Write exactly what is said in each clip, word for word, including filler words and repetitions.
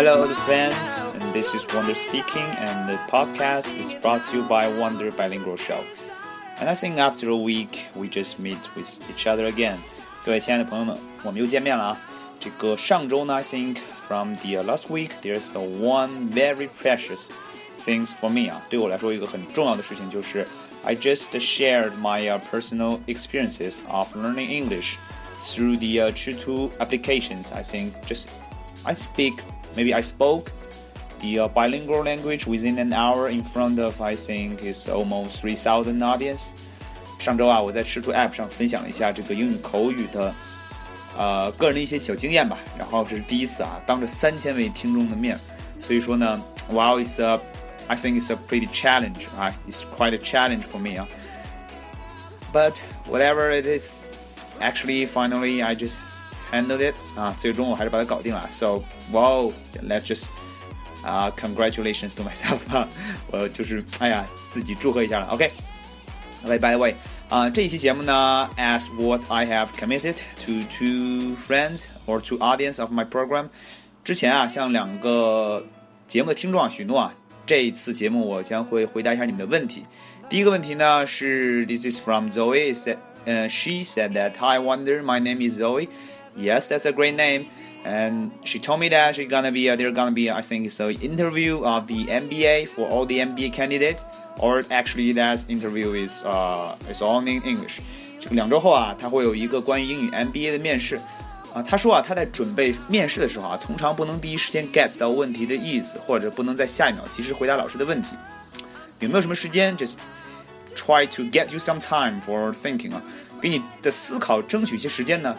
Hello, friends. And this is Wonder speaking, and the podcast is brought to you by Wonder Bilingual Show. And I think after a week, we just meet with each other again. 各位亲爱的朋友们，我们又见面了啊！这个上周呢 ，I think from the last week, there's a one very precious thing for me 啊，对我来说一个很重要的事情就是。I just shared my uh, personal experiences of learning English through the uh, Chatu applications. I think just I speak, maybe I spoke the uh, bilingual language within an hour in front of, I think, is almost three thousand audience. 上周啊，我在 Chatu App 上分享了一下这个英语口语的呃个人的一些小经验吧。然后这是第一次啊，当着三千位听众的面，所以说呢，哇哦，it's a I think it's a pretty challenge, right? It's quite a challenge for me. Huh? But whatever it is, actually, finally, I just handled it. 啊，最终我还是把它搞定了。So, wow, let's just, uh, congratulations to myself. 我就是，哎呀，自己祝贺一下了。OK, okay. By the way, 啊，这一期节目呢 ，as what I have committed to two friends or two audience of my program. 之前啊，向两个节目的听众啊许诺啊。这一次节目我将会回答一下你们的问题。第一个问题呢是 This is from Zoe. Said,、uh, she said that, Hi, Wonder, my name is Zoe. Yes, that's a great name. And she told me that she's gonna be,、uh, they're gonna be, I think it's an interview of the M B A for all the M B A candidates. Or actually, that interview is,、uh, is all in English. 这个两周后啊，她会有一个关于英语 M B A 的面试。啊，他说啊，他在准备面试的时候啊，通常不能第一时间 get 到问题的意思，或者不能在下一秒及时回答老师的问题。有没有什么时间 ？Just try to get you some time for thinking 啊，给你的思考争取一些时间呢。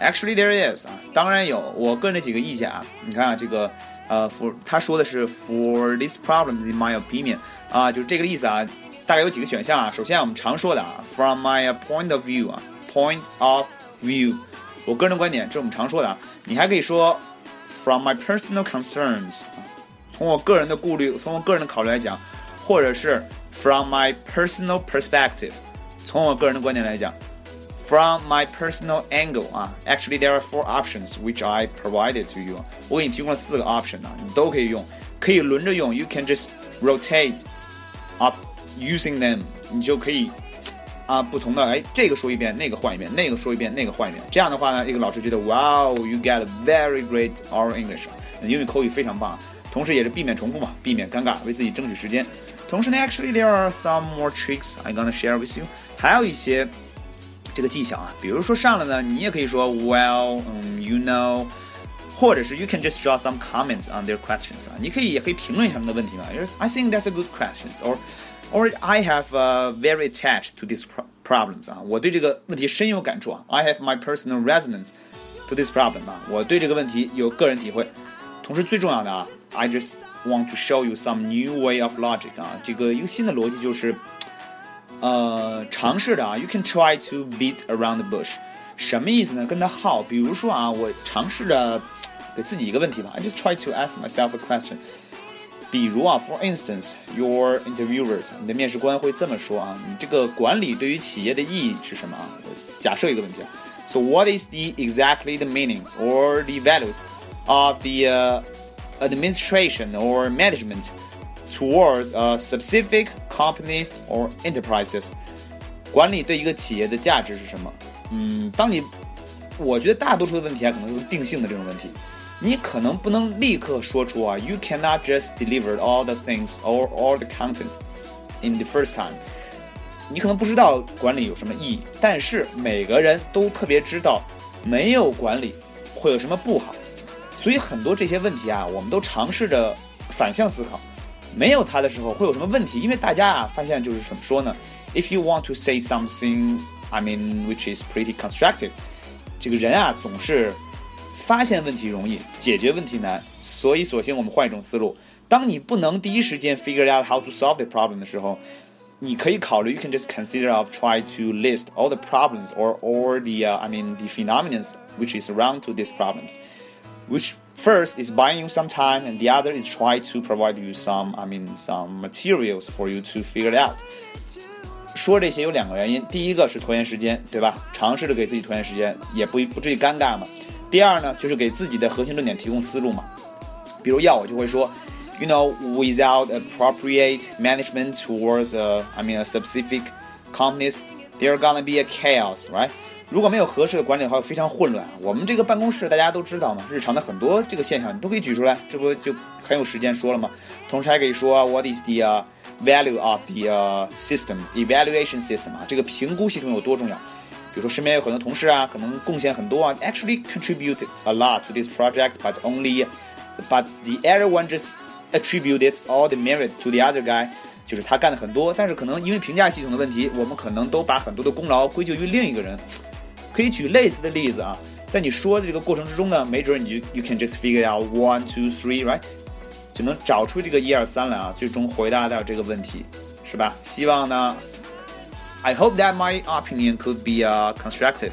Actually, there is 啊，当然有。我个人的几个意见啊，你看啊，这个呃 ，for 他说的是 for this problem in my opinion 啊，就是这个意思啊。大概有几个选项啊，首先我们常说的啊 ，from my point of view 啊 ，point of view。我个人的观点，这是我们常说的啊。你还可以说 ，from my personal concerns， 从我个人的顾虑，从我个人的考虑来讲，或者是 from my personal perspective， 从我个人的观点来讲 ，from my personal angle 啊。Actually, there are four options which I provided to you。我给你提供了四个 option 啊，你都可以用，可以轮着用。You can just rotate up using them， 你就可以。啊，不同的，哎，这个说一遍，那个换一遍，那个说一遍，那个换一遍。这样的话呢，这个老师觉得，哇哦 ，you get a very great oral English， 英语口语非常棒。同时也是避免重复嘛，避免尴尬，为自己争取时间。同时呢 ，actually there are some more tricks I'm gonna share with you， 还有一些这个技巧啊，比如说上了呢，你也可以说 well， 嗯、um, ，you know， 或者是 you can just draw some comments on their questions 啊，你可以也可以评论一下他们的问题嘛。I think that's a good questions or Or I have、uh, very attached to these problems 啊，我对这个问题深有感触啊。I have my personal resonance to this problem 啊，我对这个问题有个人体会。同时最重要的啊 ，I just want to show you some new way of logic 啊，这个一个新的逻辑就是，呃，尝试的啊。You can try to beat around the bush， 什么意思呢？跟他耗。比如说啊，我尝试着给自己一个问题吧。I just try to ask myself a question。比如啊 ，for instance, your interviewers， 你的面试官会这么说啊，你这个管理对于企业的意义是什么啊？我假设一个问题啊 ，So what is the exactly the meanings or the values of the、uh, administration or management towards a specific companies or enterprises？ 管理对一个企业的价值是什么？嗯，当你，我觉得大多数的问题啊，可能是定性的这种问题。你可能不能立刻说出啊 ，You cannot just deliver all the things or all the contents in the first time。你可能不知道管理有什么意义，但是每个人都特别知道没有管理会有什么不好。所以很多这些问题啊，我们都尝试着反向思考，没有它的时候会有什么问题？因为大家啊发现就是怎么说呢 ？If you want to say something, I mean, which is pretty constructive， 这个人啊总是。发现问题容易，解决问题难，所以索性我们换一种思路。当你不能第一时间 figure out how to solve the problem 的时候，你可以考虑 you can just consider of try to list all the problems or all the、uh, I mean the phenomena which is around to these problems, which first is buying you some time and the other is try to provide you some I mean some materials for you to figure it out。说这些有两个原因，第一个是拖延时间，对吧？尝试着给自己拖延时间，也不不至于尴尬嘛。第二呢，就是给自己的核心论点提供思路嘛。比如药，我就会说 you know, without appropriate management towards a, I mean, a specific companies, there's gonna be a chaos, right?如果没有合适的管理的话，非常混乱。我们这个办公室大家都知道嘛，日常的很多这个现象你都可以举出来，这不就很有时间说了吗？同时还可以说 What is the、uh, value of the、uh, system evaluation system 啊，这个评估系统有多重要？比如说身边有很多同事啊，可能贡献很多啊 ，actually contributed a lot to this project, but only but the other one just attributed all the merit to the other guy.就是他干的很多，但是可能因为评价系统的问题，我们可能都把很多的功劳归咎于另一个人。可以举类似的例子啊，在你说的这个过程之中呢，没准你就 you can just figure out one two three right， 就能找出这个一二三来啊，最终回答到这个问题，是吧？希望呢 ，I hope that my opinion could be、uh, constructive.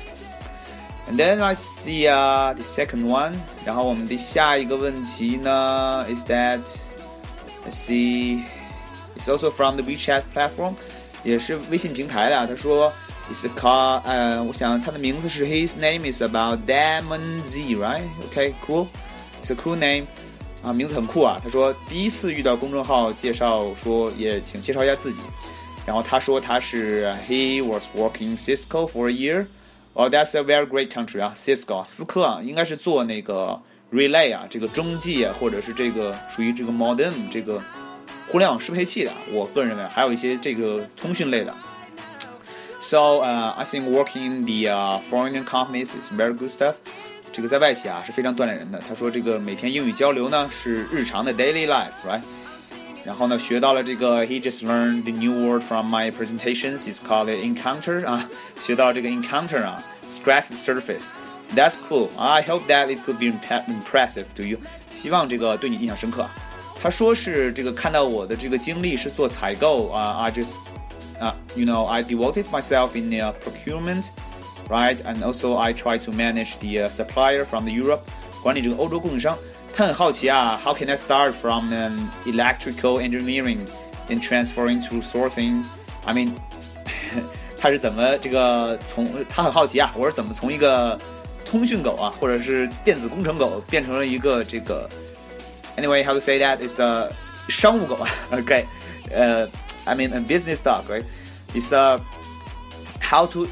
And then I see、uh, the second one. 然后我们的下一个问题呢 ，is that let's see.It's also from the WeChat platform, 也是微信平台的。他说 ，It's called， 呃，我想他的名字是 His name is about Damon Z, right? Okay, cool. It's a cool name. 啊，名字很酷啊。他说第一次遇到公众号介绍，说也请介绍一下自己。然后他说他是 He was working Cisco for a year. Well, that's a very great country 啊 ，Cisco 思科啊，应该是做那个 relay 啊，这个中继啊，或者是这个属于这个 modem 这个。互联网适配器的，我个人认为还有一些这个通讯类的。So、uh, I think working in the、uh, foreign companies is very good stuff. 这个在外企啊是非常锻炼人的。他说这个每天英语交流呢是日常的 daily life, right? 然后呢学到了这个 he just learned the new word from my presentations. It's called encounter 啊，学到这个 encounter 啊 ，scratch the surface. That's cool. I hope that it could be impressive to you. 希望这个对你印象深刻。他说是这个看到我的这个经历是做采购啊、uh, I just、uh, you know I devoted myself in the procurement, right? And also I try to manage the supplier from the Europe. 管理这个欧洲供应商。他很好奇啊 ，How can I start from an electrical engineering and transferring to sourcing? I mean, 他是怎么这个从他很好奇啊，我是怎么从一个通讯狗啊，或者是电子工程狗变成了一个这个。Anyway, how to say that? It's a 商务狗 okay.、Uh, I mean, a business dog, right? It's a how to,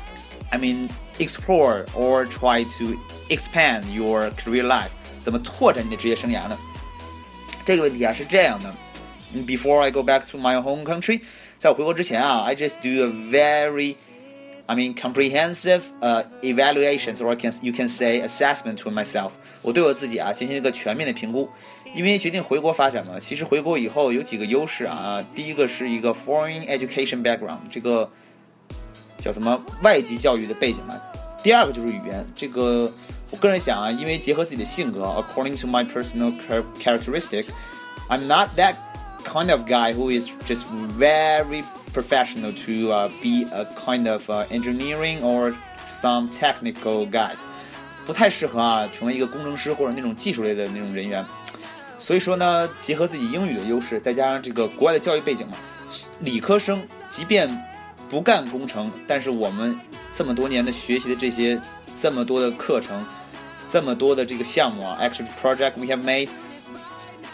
I mean, explore or try to expand your career life. 怎么拓展你的职业生涯呢？这个问题啊是这样的。Before I go back to my home country, 在我回国之前啊 ，I just do a very, I mean, comprehensive、uh, evaluation, or can, you can say assessment to myself. 我对我自己啊进行一个全面的评估。因为决定回国发展嘛，其实回国以后有几个优势啊。第一个是一个 foreign education background， 这个叫什么外籍教育的背景嘛。第二个就是语言，这个我个人想啊，因为结合自己的性格 ，according to my personal characteristic, I'm not that kind of guy who is just very professional to、uh, be a kind of、uh, engineering or some technical guys， 不太适合啊成为一个工程师或者那种技术类的那种人员。所以说呢，结合自己英语的优势，再加上这个国外的教育背景嘛，理科生即便不干工程，但是我们这么多年的学习的这些这么多的课程，这么多的这个项目啊 ，actually project we have made,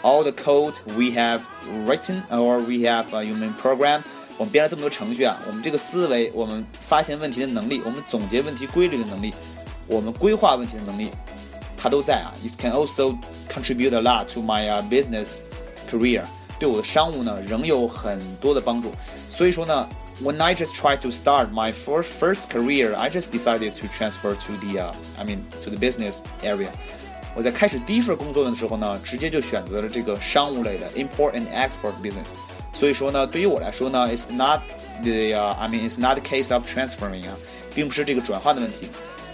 all the code we have written or we have a human program， 我们编了这么多程序啊，我们这个思维，我们发现问题的能力，我们总结问题规律的能力，我们规划问题的能力。它都在啊 ，it can also contribute a lot to my、uh, business career. 对我的商务呢，仍有很多的帮助。所以说呢 ，when I just tried to start my first first career, I just decided to transfer to the,、uh, I mean, to the business area. 我在开始第一份工作的时候呢，直接就选择了这个商务类的 import and export business. 所以说呢，对于我来说呢 ，it's not the,、uh, I mean, it's not the case of transferring 啊，并不是这个转换的问题。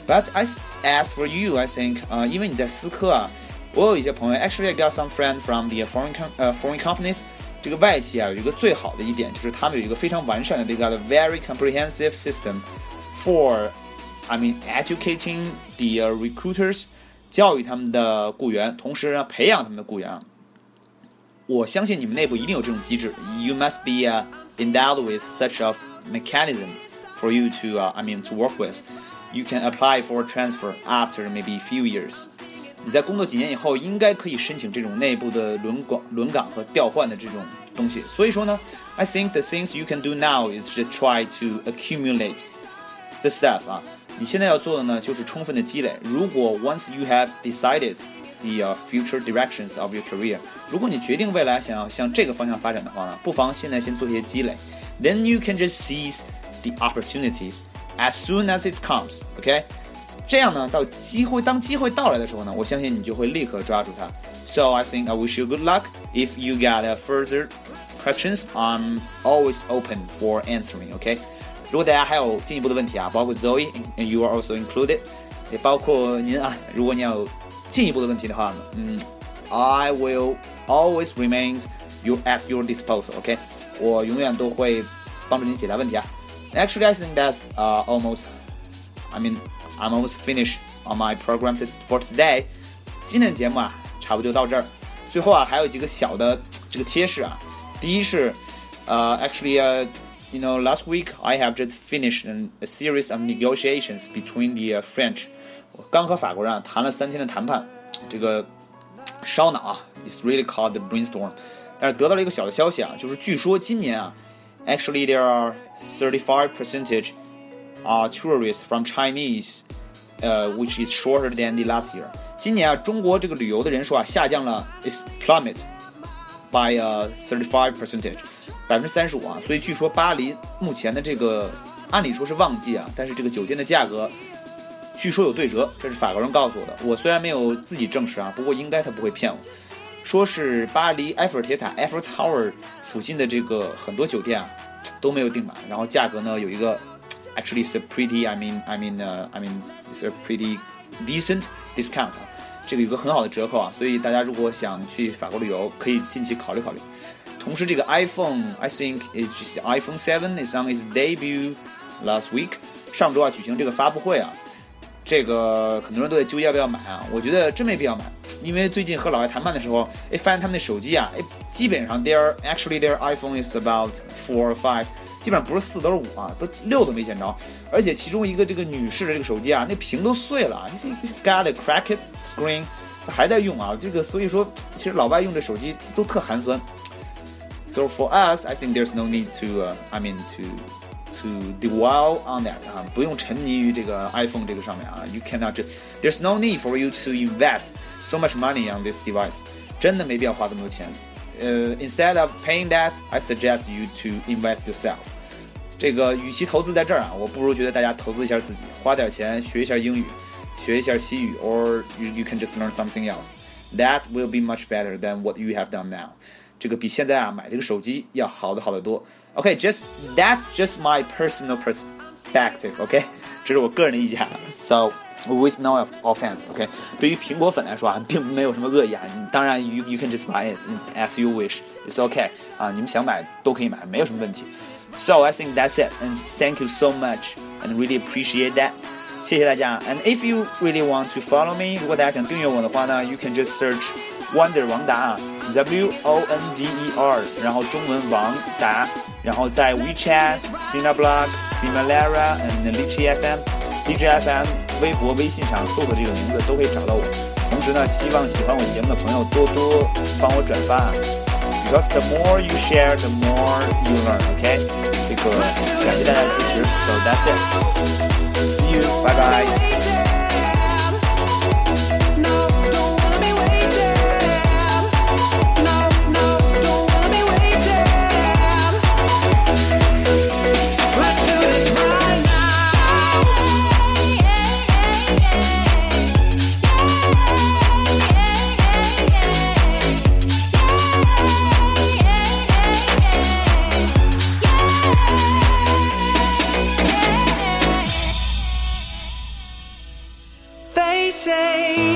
But I, as for you, I think, uh, even 你在思科啊，我有一些朋友 ，actually I got some friend from the foreign com-、uh, foreign companies. 这个外企啊，有一个最好的一点就是他们有一个非常完善的这个 very comprehensive system for, I mean, educating the、uh, recruiters， 教育他们的雇员，同时呢培养他们的雇员。我相信你们内部一定有这种机制。You must be、uh, endowed with such a mechanism for you to,、uh, I mean, to work with.You can apply for transfer after maybe a few years. 你在工作几年以后应该可以申请这种内部的轮岗轮岗和调换的这种东西。所以说呢 I think the things you can do now is just try to accumulate the stuff 啊，你现在要做的呢就是充分的积累。如果 once you have decided the future directions of your career， 如果你决定未来想要向这个方向发展的话呢，不妨现在先做一些积累。 Then you can just seize the opportunities as soon as it comes， OK， 这样呢到机会当机会到来的时候呢，我相信你就会立刻抓住它。 So I think I wish you good luck. If you got further questions, I'm always open for answering, OK。 如果大家还有进一步的问题啊，包括 Zoe and you are also included， 也包括您啊，如果你要有进一步的问题的话呢，嗯 I will always remain you at your disposal, OK， 我永远都会帮助您解答问题啊。Actually, I think that's、uh, almost, I mean, I'm almost finished on my program for today. 今天的节目啊，差不多就到这儿。最后啊，还有几个小的这个贴士啊。第一是，呃、uh, ，actually, uh, you know, last week I have just finished an, a series of negotiations between the、uh, French.我刚和法国人、啊、谈了三天的谈判，这个烧脑啊 ，it's really called the brainstorm。但是得到了一个小的消息啊，就是据说今年啊 ，actually there are thirty-five percent are tourists from Chinese， 呃、uh, ，which is shorter than the last year。今年啊，中国这个旅游的人数啊下降了 ，it's plummet by a thirty-five percent， 百分之三十五啊。所以据说巴黎目前的这个按理说是旺季啊，但是这个酒店的价格。据说有对折，这是法国人告诉我的。我虽然没有自己证实啊，不过应该他不会骗我。说是巴黎埃菲尔铁塔 Eiffel Tower 附近的这个很多酒店啊都没有订满，然后价格呢有一个 actually it's a pretty I mean I mean、uh, I mean it's a pretty decent discount 啊，这个有个很好的折扣啊，所以大家如果想去法国旅游，可以近期考虑考虑。同时，这个 iPhone I think it's iPhone seven is on its debut last week， 上周啊举行这个发布会啊。这个很多人都在纠结要不要买啊，我觉得真没必要买，因为最近和老外谈判的时候，哎，发现他们的手机啊，哎，基本上 their actually their iPhone is about four or five， 基本上不是四都是五啊，都六都没见着，而且其中一个这个女士的这个手机啊，那屏都碎了 ，it's got a cracked screen， 还在用啊，这个所以说其实老外用这手机都特寒酸。So for us, I think there's no need to,、uh, I mean to.to dwell on that 啊，不用沉迷于这个 iPhone 这个上面啊。You cannot just, there's no need for you to invest so much money on this device. 真的没必要花这么多钱。呃、uh, ，instead of paying that, I suggest you to invest yourself. 这个与其投资在这儿啊，我不如觉得大家投资一下自己，花点钱学一下英语，学一下西语 ，or you, you can just learn something else. That will be much better than what you have done now.这个比现在啊买这个手机要好的好得多。OK, just that's just my personal perspective. OK, 这是我个人的意见。So with no offense. OK, 对于苹果粉来说啊，并没有什么恶意啊。你当然 you you can just buy it as you wish. It's OK. 啊，你们想买都可以买，没有什么问题。So I think that's it. And thank you so much. And really appreciate that. 谢谢大家。And if you really want to follow me, 如果大家想订阅我的话呢 ，you can just search Wonder 王达啊。W O N D E R 然后中文王达，然后在 WeChat、Cineblog、Similara and Litchi F M、D J F M 微博、微信上搜索这个名字都可以找到我。同时呢，希望喜欢我节目的朋友多多帮我转发啊 ，because the more you share, the more you learn. OK， 这个感谢大家的支持。So that's it. See you. Bye bye. Say